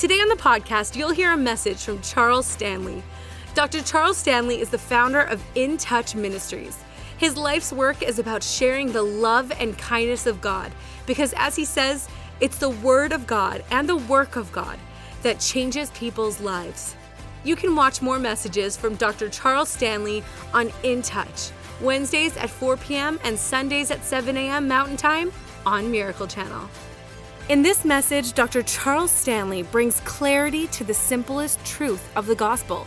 Today on the podcast, you'll hear a message from Charles Stanley. Dr. Charles Stanley is the founder of In Touch Ministries. His life's work is about sharing the love and kindness of God, because as he says, it's the word of God and the work of God that changes people's lives. You can watch more messages from Dr. Charles Stanley on In Touch, Wednesdays at 4 p.m. and Sundays at 7 a.m. Mountain Time on Miracle Channel. In this message, Dr. Charles Stanley brings clarity to the simplest truth of the gospel,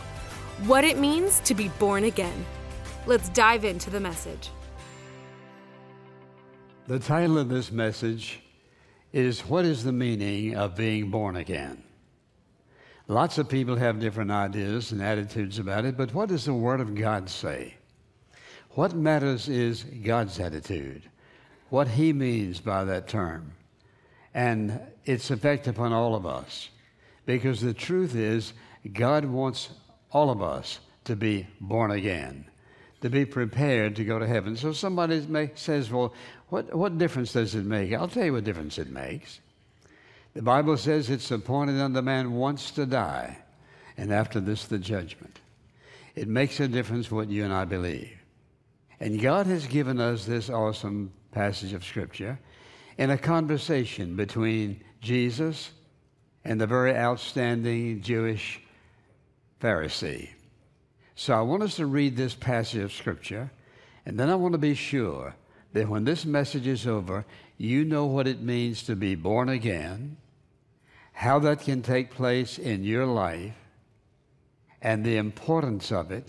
what it means to be born again. Let's dive into the message. The title of this message is, What is the Meaning of Being Born Again? Lots of people have different ideas and attitudes about it, but what does the Word of God say? What matters is God's attitude, what He means by that term, and its effect upon all of us. Because the truth is, God wants all of us to be born again, to be prepared to go to heaven. So somebody says, well, what difference does it make? I'll tell you what difference it makes. The Bible says it's appointed unto man once to die, and after this the judgment. It makes a difference what you and I believe. And God has given us this awesome passage of Scripture in a conversation between Jesus and the very outstanding Jewish Pharisee. So I want us to read this passage of Scripture, and then I want to be sure that when this message is over, you know what it means to be born again, how that can take place in your life, and the importance of it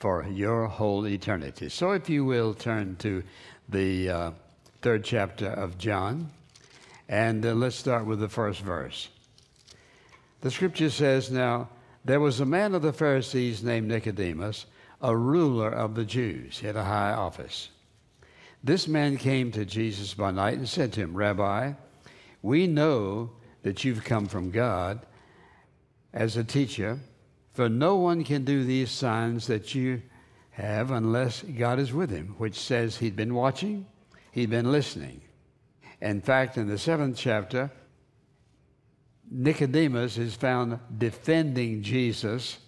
for your whole eternity. So if you will, turn to the 3rd chapter of John, and let's start with the first verse. The Scripture says, Now, there was a man of the Pharisees named Nicodemus, a ruler of the Jews. He had a high office. This man came to Jesus by night and said to him, Rabbi, we know that you've come from God as a teacher, for no one can do these signs that you have unless God is with him, which says he'd been watching, he'd been listening. In fact, in the 7th chapter, Nicodemus is found defending Jesus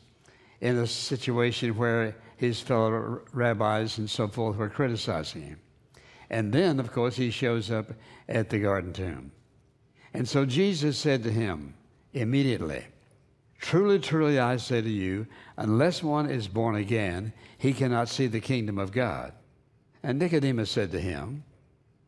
in a situation where his fellow rabbis and so forth were criticizing him. And then, of course, he shows up at the garden tomb. And so Jesus said to him immediately, Truly, truly, I say to you, unless one is born again, he cannot see the kingdom of God. And Nicodemus said to him,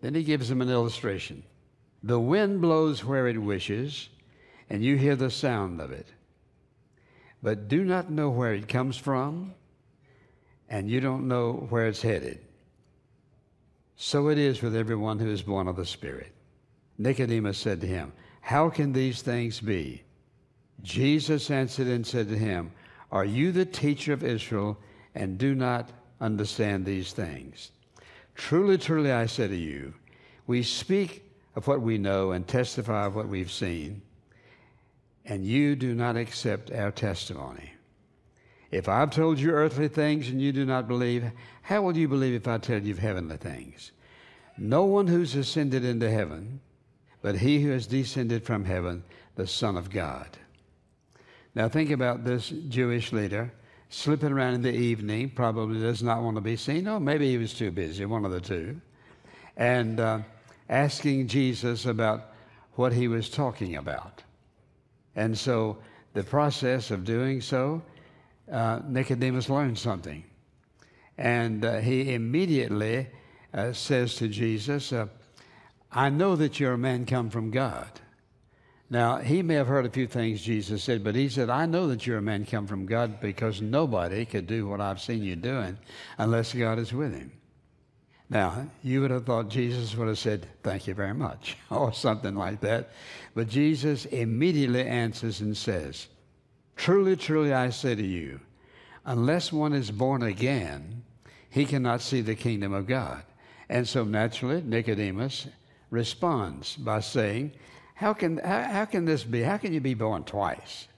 Then he gives them an illustration. The wind blows where it wishes, and you hear the sound of it, but do not know where it comes from, and you don't know where it's headed. So it is with everyone who is born of the Spirit. Nicodemus said to him, How can these things be? Jesus answered and said to him, Are you the teacher of Israel and do not understand these things? Truly, truly, I say to you, we speak of what we know and testify of what we've seen, and you do not accept our testimony. If I've told you earthly things and you do not believe, how will you believe if I tell you of heavenly things? No one who's ascended into heaven, but he who has descended from heaven, the Son of God. Now think about this Jewish leader slipping around in the evening, probably does not want to be seen, or maybe he was too busy, one of the two, and asking Jesus about what he was talking about. And so the process of doing so, Nicodemus learned something. And he immediately says to Jesus, I know that you're a man come from God. Now, he may have heard a few things Jesus said, but he said, I know that you're a man come from God because nobody could do what I've seen you doing unless God is with him. Now, you would have thought Jesus would have said, thank you very much, or something like that. But Jesus immediately answers and says, truly, truly, I say to you, unless one is born again, he cannot see the kingdom of God. And so naturally, Nicodemus responds by saying, How can this be? How can you be born twice?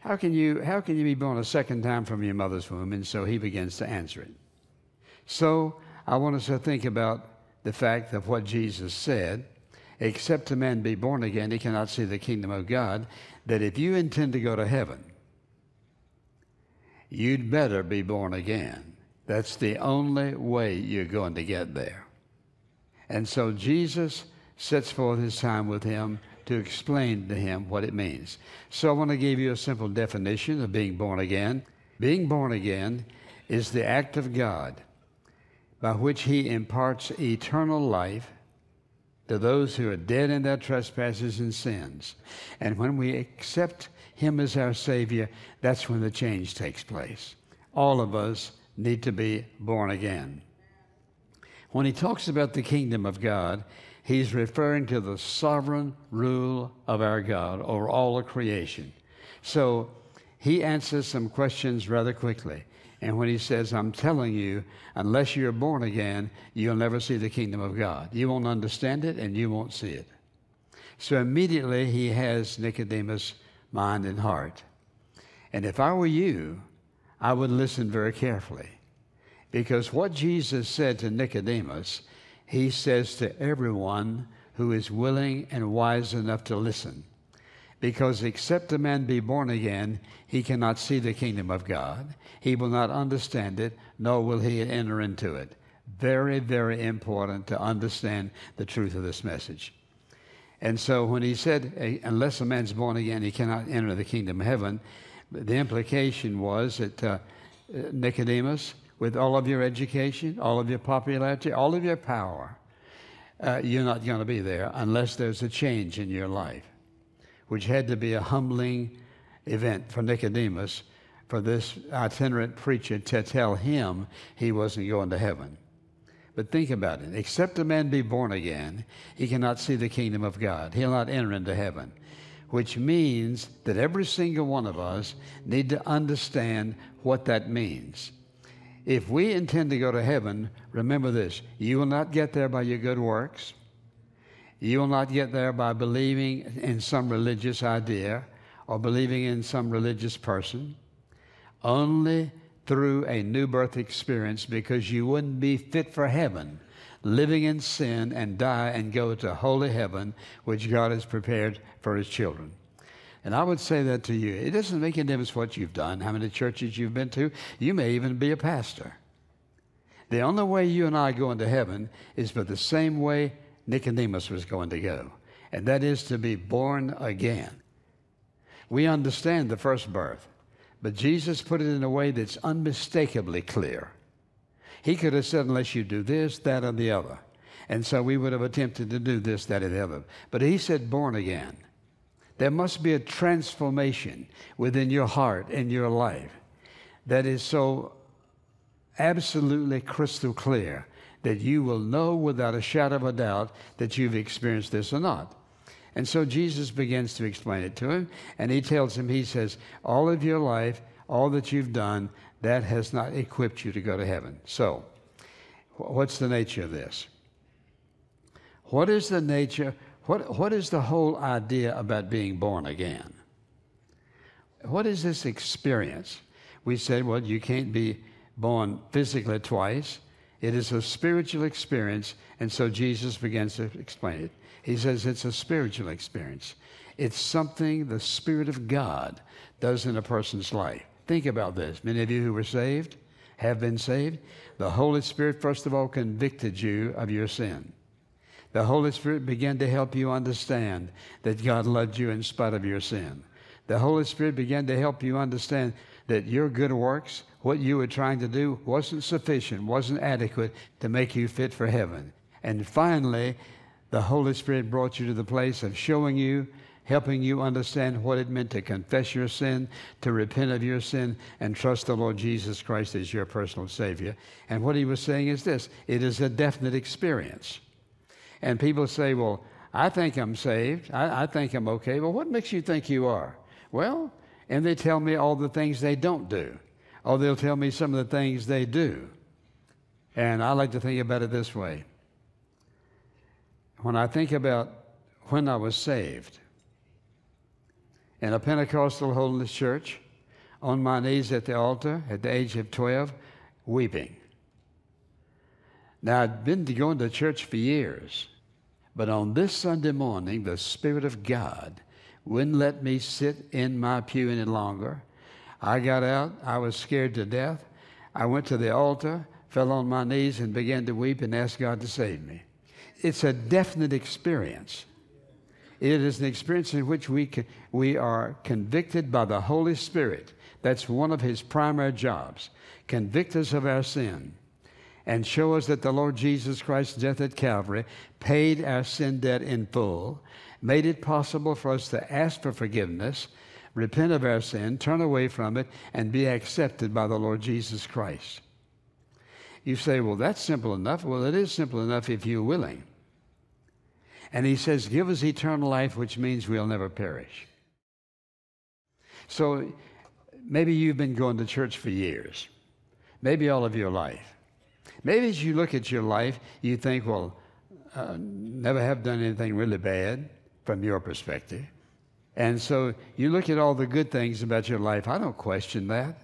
How can you be born a second time from your mother's womb? And so he begins to answer it. So I want us to think about the fact of what Jesus said, except a man be born again, he cannot see the kingdom of God, that if you intend to go to heaven, you'd better be born again. That's the only way you're going to get there. And so Jesus sets forth his time with him to explain to him what it means. So I want to give you a simple definition of being born again. Being born again is the act of God by which he imparts eternal life to those who are dead in their trespasses and sins. And when we accept him as our Savior, that's when the change takes place. All of us need to be born again. When he talks about the kingdom of God, he's referring to the sovereign rule of our God over all of creation. So he answers some questions rather quickly. And when he says, I'm telling you, unless you're born again, you'll never see the kingdom of God. You won't understand it and you won't see it. So immediately he has Nicodemus' mind and heart. And if I were you, I would listen very carefully. Because what Jesus said to Nicodemus, he says to everyone who is willing and wise enough to listen. Because except a man be born again, he cannot see the kingdom of God. He will not understand it, nor will he enter into it. Very, very important to understand the truth of this message. And so when he said, unless a man's born again, he cannot enter the kingdom of heaven, the implication was that Nicodemus, with all of your education, all of your popularity, all of your power, you're not going to be there unless there's a change in your life, which had to be a humbling event for Nicodemus, for this itinerant preacher to tell him he wasn't going to heaven. But think about it. Except a man be born again, he cannot see the kingdom of God. He'll not enter into heaven, which means that every single one of us need to understand what that means. If we intend to go to heaven, remember this, you will not get there by your good works. You will not get there by believing in some religious idea or believing in some religious person. Only through a new birth experience, because you wouldn't be fit for heaven, living in sin and die and go to holy heaven, which God has prepared for his children. And I would say that to you. It doesn't make any difference what you've done, how many churches you've been to. You may even be a pastor. The only way you and I go into heaven is by the same way Nicodemus was going to go, and that is to be born again. We understand the first birth, but Jesus put it in a way that's unmistakably clear. He could have said, unless you do this, that, or the other. And so we would have attempted to do this, that, or the other. But he said, born again. There must be a transformation within your heart and your life that is so absolutely crystal clear that you will know without a shadow of a doubt that you've experienced this or not. And so Jesus begins to explain it to him, and he tells him, he says, all of your life, all that you've done, that has not equipped you to go to heaven. So what's the nature of this? What is the nature? What is the whole idea about being born again? What is this experience? We said, well, you can't be born physically twice. It is a spiritual experience, and so Jesus begins to explain it. He says it's a spiritual experience. It's something the Spirit of God does in a person's life. Think about this. Many of you who were saved have been saved. The Holy Spirit, first of all, convicted you of your sin. The Holy Spirit began to help you understand that God loved you in spite of your sin. the Holy Spirit began to help you understand that your good works, what you were trying to do, wasn't sufficient, wasn't adequate to make you fit for heaven. And finally, the Holy Spirit brought you to the place of showing you, helping you understand what it meant to confess your sin, to repent of your sin, and trust the Lord Jesus Christ as your personal Savior. And what he was saying is this: it is a definite experience. And people say, well, I think I'm saved. I think I'm okay. Well, what makes you think you are? Well, and they tell me all the things they don't do, or they'll tell me some of the things they do. And I like to think about it this way. When I think about when I was saved, in a Pentecostal holiness church, on my knees at the altar at the age of 12, weeping. Now, I'd been going to church for years, but on this Sunday morning, the Spirit of God wouldn't let me sit in my pew any longer. I got out. I was scared to death. I went to the altar, fell on my knees, and began to weep and ask God to save me. It's a definite experience. It is an experience in which we are convicted by the Holy Spirit. That's one of his primary jobs. Convict us of our sin and show us that the Lord Jesus Christ's death at Calvary paid our sin debt in full, made it possible for us to ask for forgiveness, repent of our sin, turn away from it, and be accepted by the Lord Jesus Christ. You say, well, that's simple enough. Well, it is simple enough if you're willing. And he says, give us eternal life, which means we'll never perish. So maybe you've been going to church for years, maybe all of your life. Maybe as you look at your life, you think, well, never have done anything really bad from your perspective. And so you look at all the good things about your life. I don't question that.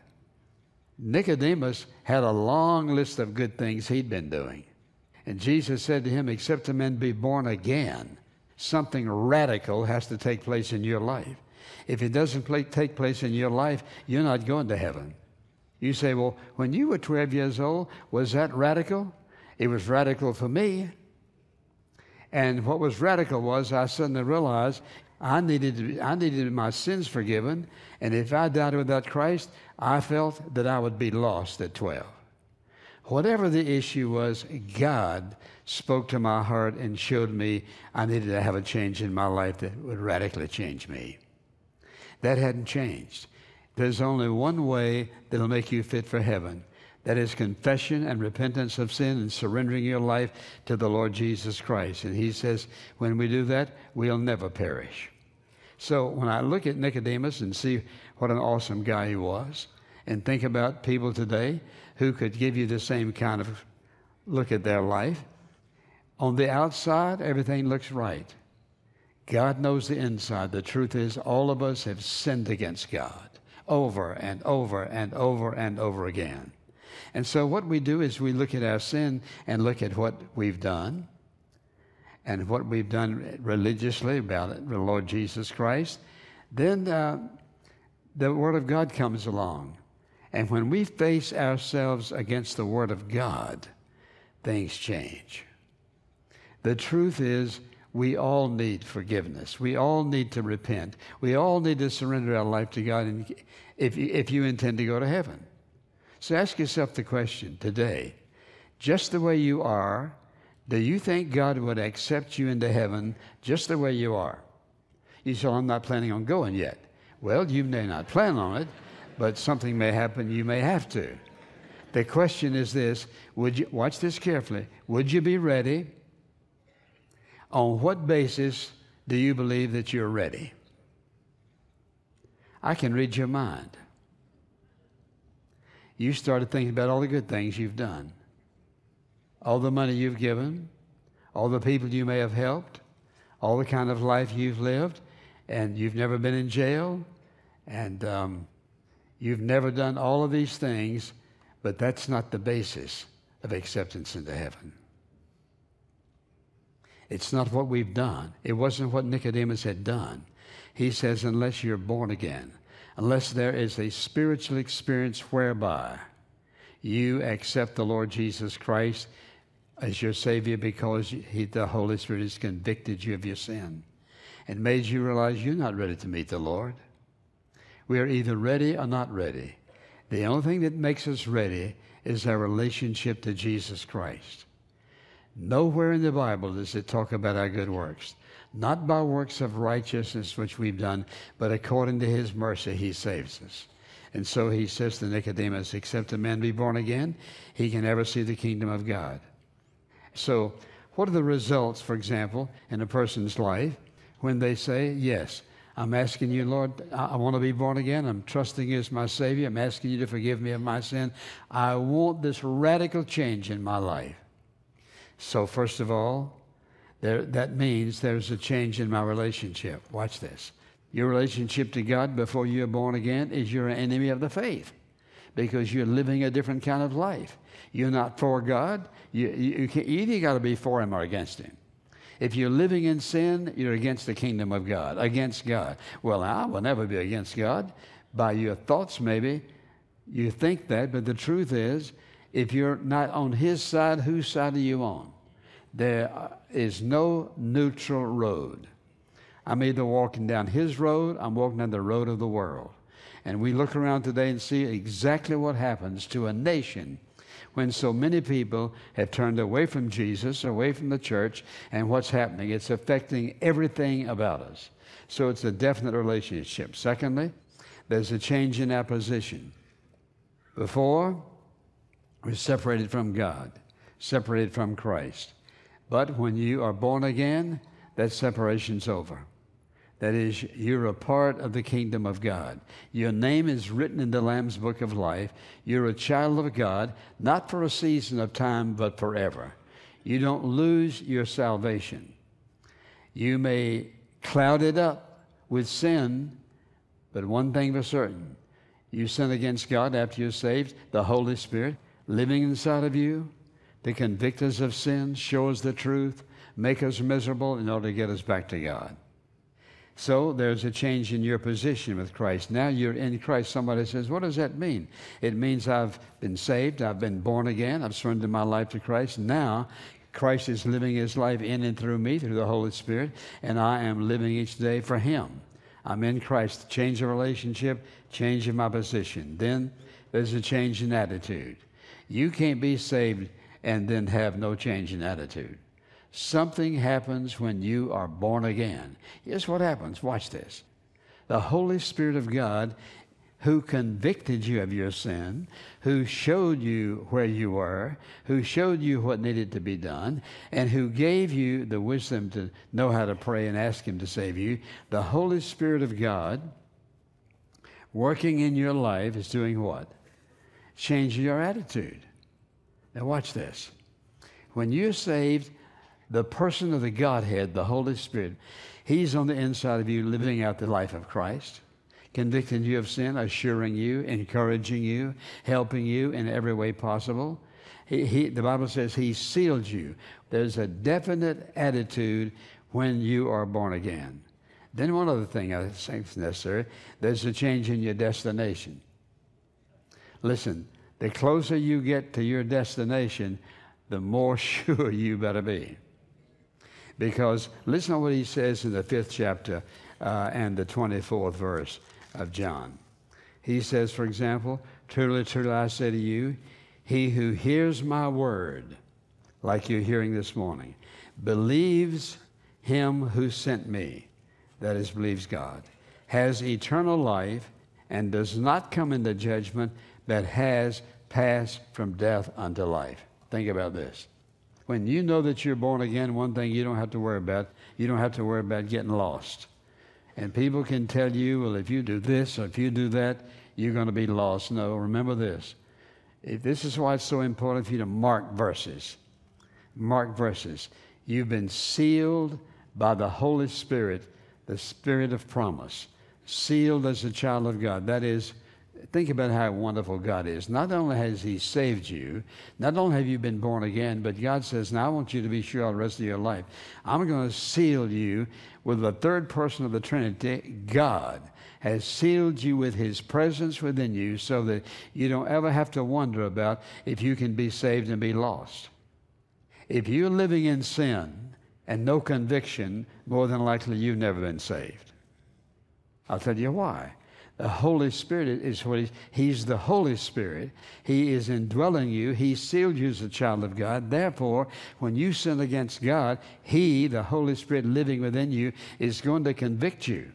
Nicodemus had a long list of good things he'd been doing. And Jesus said to him, except a man be born again, something radical has to take place in your life. If it doesn't take place in your life, you're not going to heaven. You say, well, when you were 12 years old, was that radical? It was radical for me. And what was radical was I suddenly realized I needed my sins forgiven. And if I died without Christ, I felt that I would be lost at 12. Whatever the issue was, God spoke to my heart and showed me I needed to have a change in my life that would radically change me. That hadn't changed. There's only one way that'll make you fit for heaven. That is confession and repentance of sin and surrendering your life to the Lord Jesus Christ. And he says, when we do that, we'll never perish. So when I look at Nicodemus and see what an awesome guy he was, and think about people today who could give you the same kind of look at their life. On the outside, everything looks right. God knows the inside. The truth is, all of us have sinned against God over and over and over and over again. And so what we do is we look at our sin and look at what we've done and what we've done religiously about it, the Lord Jesus Christ. Then the Word of God comes along. And when we face ourselves against the Word of God, things change. The truth is, we all need forgiveness. We all need to repent. We all need to surrender our life to God if you intend to go to heaven. So ask yourself the question today, just the way you are, do you think God would accept you into heaven just the way you are? You say, I'm not planning on going yet. Well, you may not plan on it, but something may happen. You may have to. The question is this, watch this carefully. Would you be ready? On what basis do you believe that you're ready? I can read your mind. You started thinking about all the good things you've done, all the money you've given, all the people you may have helped, all the kind of life you've lived, and you've never been in jail, and you've never done all of these things, but that's not the basis of acceptance into heaven. It's not what we've done. It wasn't what Nicodemus had done. He says, unless you're born again, unless there is a spiritual experience whereby you accept the Lord Jesus Christ as your Savior because the Holy Spirit has convicted you of your sin and made you realize you're not ready to meet the Lord. We are either ready or not ready. The only thing that makes us ready is our relationship to Jesus Christ. Nowhere in the Bible does it talk about our good works. Not by works of righteousness which we've done, but according to his mercy he saves us. And so he says to Nicodemus, except a man be born again, he can never see the kingdom of God. So what are the results, for example, in a person's life when they say, yes, I'm asking you, Lord, I want to be born again. I'm trusting you as my Savior. I'm asking you to forgive me of my sin. I want this radical change in my life. So first of all, that means there's a change in my relationship. Watch this. Your relationship to God before you're born again is you're an enemy of the faith because you're living a different kind of life. You're not for God. You can either got to be for him or against him. If you're living in sin, you're against the kingdom of God, against God. Well, I will never be against God. By your thoughts, maybe, you think that, but the truth is, if you're not on his side, whose side are you on? There is no neutral road. I'm either walking down his road, I'm walking down the road of the world. And we look around today and see exactly what happens to a nation when so many people have turned away from Jesus, away from the church, and what's happening. It's affecting everything about us. So it's a definite relationship. Secondly, there's a change in our position. Before, we're separated from God, separated from Christ. But when you are born again, that separation's over. That is, you're a part of the kingdom of God. Your name is written in the Lamb's Book of Life. You're a child of God, not for a season of time, but forever. You don't lose your salvation. You may cloud it up with sin, but one thing for certain, you sin against God after you're saved, the Holy Spirit living inside of you, to convict us of sin, show us the truth, make us miserable in order to get us back to God. So there's a change in your position with Christ. Now you're in Christ. Somebody says, what does that mean? It means I've been saved, I've been born again, I've surrendered my life to Christ. Now Christ is living his life in and through me, through the Holy Spirit, and I am living each day for him. I'm in Christ. Change of relationship, change in my position. Then there's a change in attitude. You can't be saved and then have no change in attitude. Something happens when you are born again. Here's what happens. Watch this. The Holy Spirit of God, who convicted you of your sin, who showed you where you were, who showed you what needed to be done, and who gave you the wisdom to know how to pray and ask him to save you, the Holy Spirit of God working in your life is doing what? Changing your attitude. Now watch this. When you're saved, the person of the Godhead, the Holy Spirit, he's on the inside of you living out the life of Christ, convicting you of sin, assuring you, encouraging you, helping you in every way possible. The Bible says he sealed you. There's a definite attitude when you are born again. Then one other thing I think is necessary, there's a change in your destination. Listen, the closer you get to your destination, the more sure you better be. Because listen to what he says in the 5th chapter and the 24th verse of John. He says, for example, truly, truly, I say to you, he who hears my word, like you're hearing this morning, believes him who sent me, that is, believes God, has eternal life and does not come into judgment, that has passed from death unto life. Think about this. When you know that you're born again, one thing you don't have to worry about, you don't have to worry about getting lost. And people can tell you, well, if you do this or if you do that, you're going to be lost. No, remember this. This is why it's so important for you to mark verses. Mark verses. You've been sealed by the Holy Spirit, the Spirit of promise. Sealed as a child of God. That is, think about how wonderful God is. Not only has he saved you, not only have you been born again, but God says, now I want you to be sure all the rest of your life. I'm going to seal you with the third person of the Trinity. God has sealed you with his presence within you so that you don't ever have to wonder about if you can be saved and be lost. If you're living in sin and no conviction, more than likely you've never been saved. I'll tell you why. The Holy Spirit is what He's the Holy Spirit. He is indwelling you. He sealed you as a child of God. Therefore, when you sin against God, He, the Holy Spirit living within you, is going to convict you.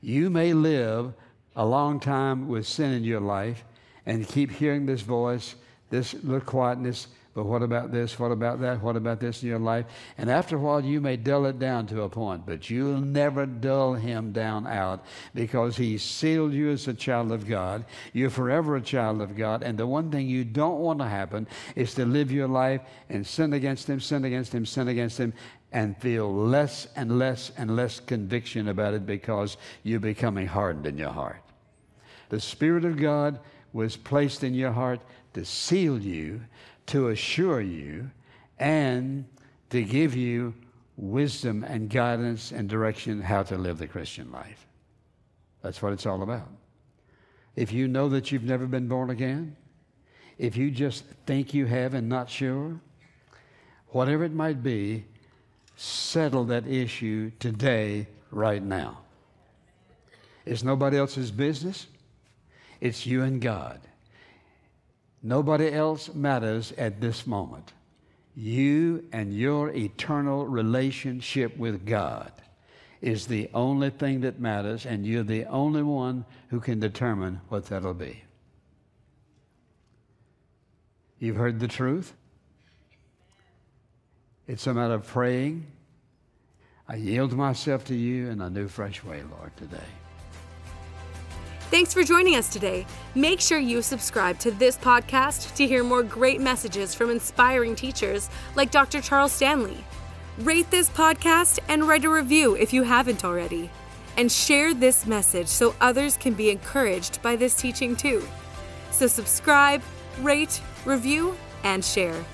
You may live a long time with sin in your life and keep hearing this voice, this little quietness, but what about this? What about that? What about this in your life? And after a while, you may dull it down to a point, but you'll never dull Him down out because He sealed you as a child of God. You're forever a child of God. And the one thing you don't want to happen is to live your life and sin against Him, sin against Him, sin against Him, and feel less and less and less conviction about it because you're becoming hardened in your heart. The Spirit of God was placed in your heart to seal you, to assure you, and to give you wisdom and guidance and direction how to live the Christian life. That's what it's all about. If you know that you've never been born again, if you just think you have and not sure, whatever it might be, settle that issue today, right now. It's nobody else's business. It's you and God. Nobody else matters at this moment. You and your eternal relationship with God is the only thing that matters, and you're the only one who can determine what that'll be. You've heard the truth. It's a matter of praying. I yield myself to you in a new, fresh way, Lord, today. Thanks for joining us today. Make sure you subscribe to this podcast to hear more great messages from inspiring teachers like Dr. Charles Stanley. Rate this podcast and write a review if you haven't already. And share this message so others can be encouraged by this teaching too. So subscribe, rate, review, and share.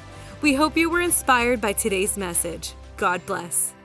We hope you were inspired by today's message. God bless.